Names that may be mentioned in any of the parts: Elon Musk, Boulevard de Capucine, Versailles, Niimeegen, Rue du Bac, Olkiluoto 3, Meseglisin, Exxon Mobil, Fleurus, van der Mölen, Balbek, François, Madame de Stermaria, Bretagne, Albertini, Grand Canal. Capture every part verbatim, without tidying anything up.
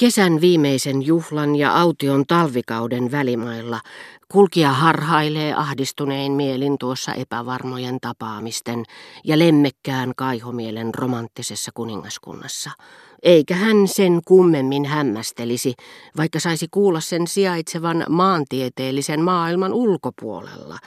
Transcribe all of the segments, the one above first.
Kesän viimeisen juhlan ja aution talvikauden välimailla kulkija harhailee ahdistunein mielin tuossa epävarmojen tapaamisten ja lemmekkään kaihomielen romanttisessa kuningaskunnassa. Eikä hän sen kummemmin hämmästelisi, vaikka saisi kuulla sen sijaitsevan maantieteellisen maailman ulkopuolella,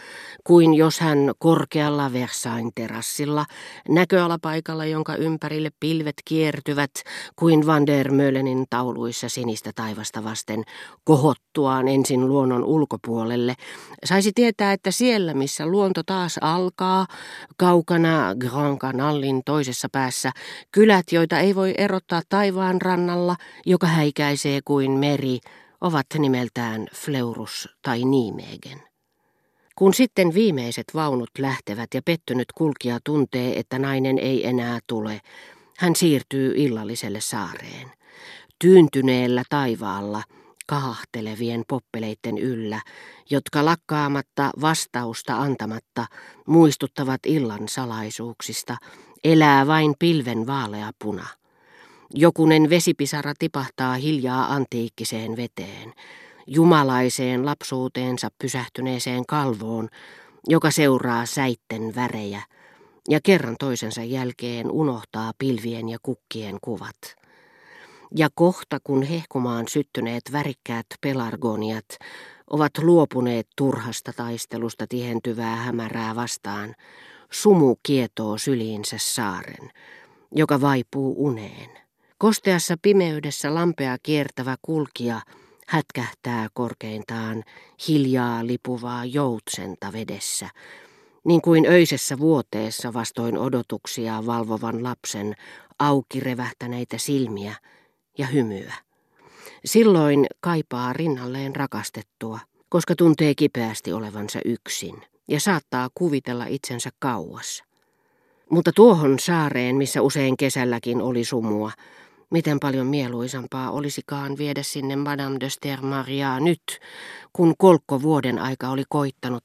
kuin jos hän korkealla Versailles terassilla, näköalapaikalla, jonka ympärille pilvet kiertyvät, kuin van der Mölenin tauluissa sinistä taivasta vasten kohottuaan ensin luonnon ulkopuolelle, saisi tietää, että siellä, missä luonto taas alkaa, kaukana Grand Canalin toisessa päässä, kylät, joita ei voi erottaa taivaan rannalla, joka häikäisee kuin meri, ovat nimeltään Fleurus tai Niimeegen. Kun sitten viimeiset vaunut lähtevät ja pettynyt kulkija tuntee, että nainen ei enää tule, hän siirtyy illalliselle saareen. Tyyntyneellä taivaalla, kahahtelevien poppeleiden yllä, jotka lakkaamatta vastausta antamatta muistuttavat illan salaisuuksista, elää vain pilven vaalea puna. Jokunen vesipisara tipahtaa hiljaa antiikkiseen veteen, jumalaiseen lapsuuteensa pysähtyneeseen kalvoon, joka seuraa säitten värejä ja kerran toisensa jälkeen unohtaa pilvien ja kukkien kuvat. Ja kohta kun hehkumaan syttyneet värikkäät pelargoniat ovat luopuneet turhasta taistelusta tihentyvää hämärää vastaan, sumu kietoo syliinsä saaren, joka vaipuu uneen. Kosteassa pimeydessä lampea kiertävä kulkija hätkähtää korkeintaan hiljaa lipuvaa joutsenta vedessä, niin kuin öisessä vuoteessa vastoin odotuksia valvovan lapsen auki revähtäneitä silmiä ja hymyä. Silloin kaipaa rinnalleen rakastettua, koska tuntee kipeästi olevansa yksin ja saattaa kuvitella itsensä kauas. Mutta tuohon saareen, missä usein kesälläkin oli sumua, miten paljon mieluisampaa olisikaan viedä sinne Madame de Stermariaa nyt, kun kolkko vuoden aika oli koittanut,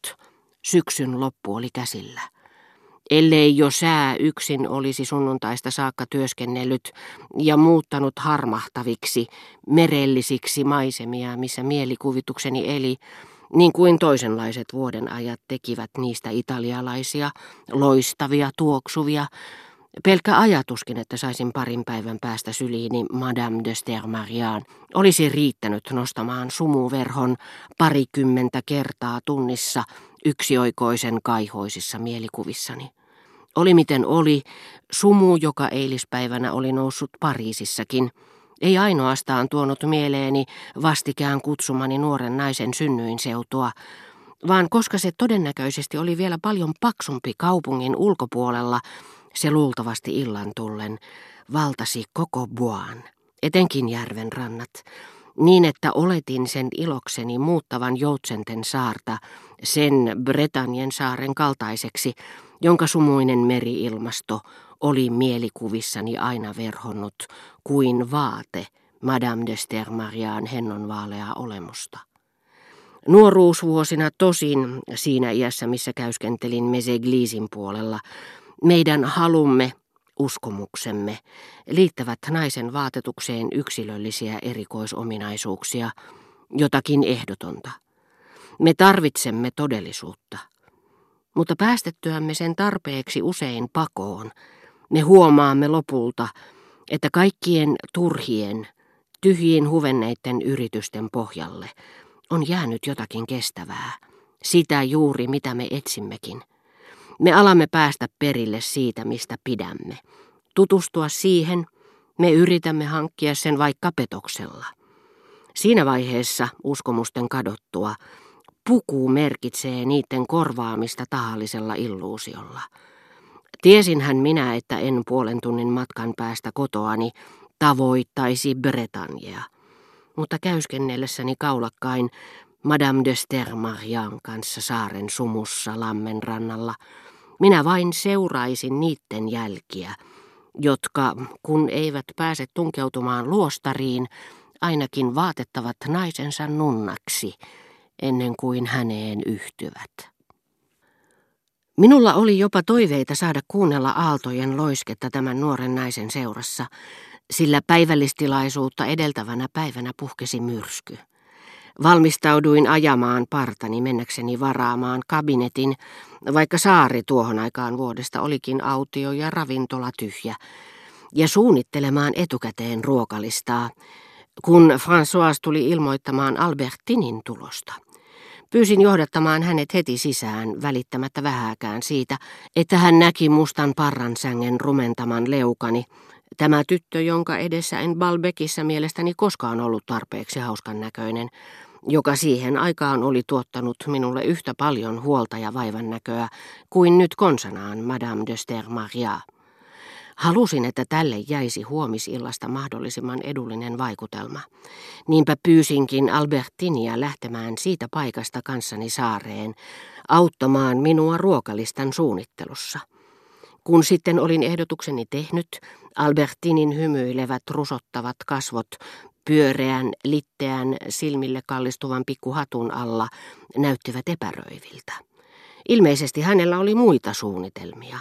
syksyn loppu oli käsillä. Ellei jo sää yksin olisi sunnuntaista saakka työskennellyt ja muuttanut harmahtaviksi, merellisiksi maisemia, missä mielikuvitukseni eli, niin kuin toisenlaiset vuodenajat tekivät niistä italialaisia, loistavia, tuoksuvia. Pelkkä ajatuskin, että saisin parin päivän päästä syliini Madame de Stermariaan, olisi riittänyt nostamaan sumuverhon parikymmentä kertaa tunnissa yksioikoisen kaihoisissa mielikuvissani. Oli miten oli, sumu, joka eilispäivänä oli noussut Pariisissakin, ei ainoastaan tuonut mieleeni vastikään kutsumani nuoren naisen synnyinseutua, vaan koska se todennäköisesti oli vielä paljon paksumpi kaupungin ulkopuolella, se luultavasti illan tullen valtasi koko Boan, etenkin järven rannat, niin että oletin sen ilokseni muuttavan joutsenten saarta sen Bretagnen saaren kaltaiseksi, jonka sumuinen meri-ilmasto oli mielikuvissani aina verhonnut kuin vaate Madame de Stermariaan hennonvaaleaa olemusta. Nuoruusvuosina tosin, siinä iässä missä käyskentelin Meseglisin puolella, meidän halumme, uskomuksemme, liittävät naisen vaatetukseen yksilöllisiä erikoisominaisuuksia, jotakin ehdotonta. Me tarvitsemme todellisuutta, mutta päästettyämme sen tarpeeksi usein pakoon, me huomaamme lopulta, että kaikkien turhien, tyhjiin huvenneiden yritysten pohjalle on jäänyt jotakin kestävää, sitä juuri mitä me etsimmekin. Me alamme päästä perille siitä, mistä pidämme. Tutustua siihen, me yritämme hankkia sen vaikka petoksella. Siinä vaiheessa, uskomusten kadottua, puku merkitsee niiden korvaamista tahallisella illuusiolla. Tiesinhän minä, että en puolen tunnin matkan päästä kotoani tavoittaisi Bretagnea, mutta käyskennellessäni kaulakkain Madame de Stermarian kanssa saaren sumussa lammen rannalla, minä vain seuraisin niiden jälkiä, jotka, kun eivät pääse tunkeutumaan luostariin, ainakin vaatettavat naisensa nunnaksi, ennen kuin häneen yhtyvät. Minulla oli jopa toiveita saada kuunnella aaltojen loisketta tämän nuoren naisen seurassa, sillä päivällistilaisuutta edeltävänä päivänä puhkesi myrsky. Valmistauduin ajamaan partani mennäkseni varaamaan kabinetin, vaikka saari tuohon aikaan vuodesta olikin autio ja ravintola tyhjä, ja suunnittelemaan etukäteen ruokalistaa, kun François tuli ilmoittamaan Albertinin tulosta. Pyysin johdattamaan hänet heti sisään välittämättä vähääkään siitä, että hän näki mustan parransängen rumentaman leukani, tämä tyttö, jonka edessä en Balbekissä mielestäni koskaan ollut tarpeeksi hauskan näköinen, joka siihen aikaan oli tuottanut minulle yhtä paljon huolta ja vaivan näköä kuin nyt konsanaan Madame de Stermaria. Halusin, että tälle jäisi huomisillasta mahdollisimman edullinen vaikutelma. Niinpä pyysinkin Albertinia lähtemään siitä paikasta kanssani saareen, auttamaan minua ruokalistan suunnittelussa. Kun sitten olin ehdotukseni tehnyt, Albertinin hymyilevät rusottavat kasvot pyöreän, litteän, silmille kallistuvan pikkuhatun alla näyttivät epäröiviltä. Ilmeisesti hänellä oli muita suunnitelmia.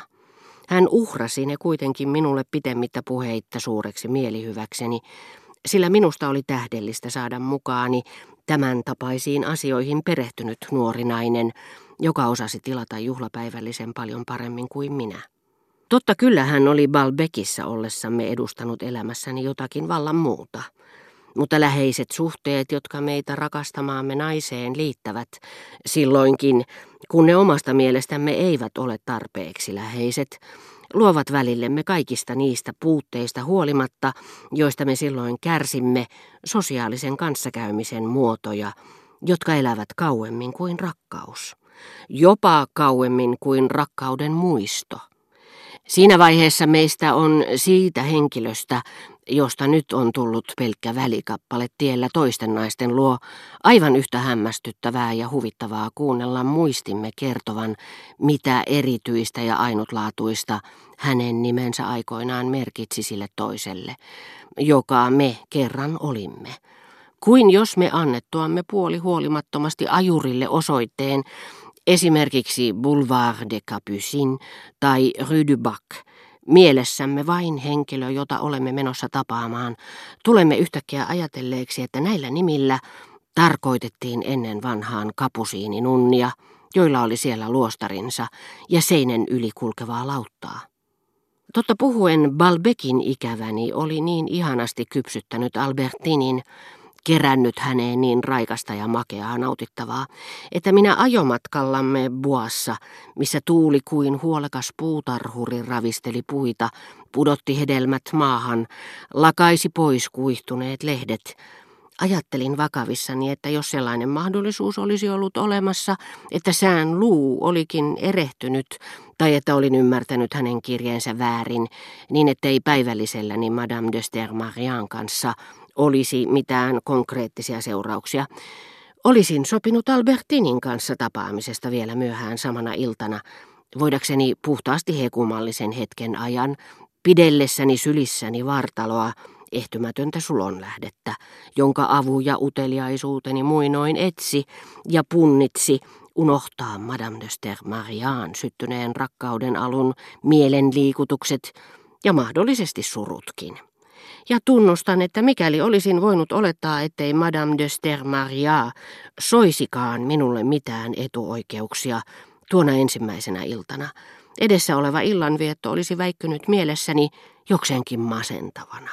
Hän uhrasi ne kuitenkin minulle pitemmittä puheitta suureksi mielihyväkseni, sillä minusta oli tähdellistä saada mukaani tämän tapaisiin asioihin perehtynyt nuori nainen, joka osasi tilata juhlapäivällisen paljon paremmin kuin minä. Totta kyllä hän oli Balbekissä ollessamme edustanut elämässäni jotakin vallan muuta, mutta läheiset suhteet, jotka meitä rakastamaamme naiseen liittävät silloinkin, kun ne omasta mielestämme eivät ole tarpeeksi läheiset, luovat välillemme kaikista niistä puutteista huolimatta, joista me silloin kärsimme, sosiaalisen kanssakäymisen muotoja, jotka elävät kauemmin kuin rakkaus. Jopa kauemmin kuin rakkauden muisto. Siinä vaiheessa meistä on siitä henkilöstä, josta nyt on tullut pelkkä välikappale tiellä toisten naisten luo, aivan yhtä hämmästyttävää ja huvittavaa kuunnella muistimme kertovan, mitä erityistä ja ainutlaatuista hänen nimensä aikoinaan merkitsi sille toiselle, joka me kerran olimme. Kuin jos me annettuamme puoli huolimattomasti ajurille osoitteen, esimerkiksi Boulevard de Capucine tai Rue du Bac, mielessämme vain henkilö, jota olemme menossa tapaamaan, tulemme yhtäkkiä ajatelleeksi, että näillä nimillä tarkoitettiin ennen vanhaan kapusiininunnia, joilla oli siellä luostarinsa ja seinen yli kulkevaa lauttaa. Totta puhuen Balbekin ikäväni oli niin ihanasti kypsyttänyt Albertinin, kerännyt häneen niin raikasta ja makeaa nautittavaa, että minä ajomatkallamme Boassa, missä tuuli kuin huolekas puutarhuri ravisteli puita, pudotti hedelmät maahan, lakaisi pois kuihtuneet lehdet. Ajattelin vakavissani, että jos sellainen mahdollisuus olisi ollut olemassa, että sään luu olikin erehtynyt tai että olin ymmärtänyt hänen kirjeensä väärin, niin ettei päivälliselläni Madame de Stermarian kanssa olisi mitään konkreettisia seurauksia. Olisin sopinut Albertinin kanssa tapaamisesta vielä myöhään samana iltana, voidakseni puhtaasti hekumallisen hetken ajan pidellessäni sylissäni vartaloa, ehtymätöntä sulonlähdettä, jonka avu ja uteliaisuuteni muinoin etsi ja punnitsi unohtaa Madame de Stermariaan syttyneen rakkauden alun mielenliikutukset ja mahdollisesti surutkin. Ja tunnustan, että mikäli olisin voinut olettaa, ettei Madame de Stermaria soisikaan minulle mitään etuoikeuksia tuona ensimmäisenä iltana, edessä oleva illanvietto olisi väikkynyt mielessäni jokseenkin masentavana.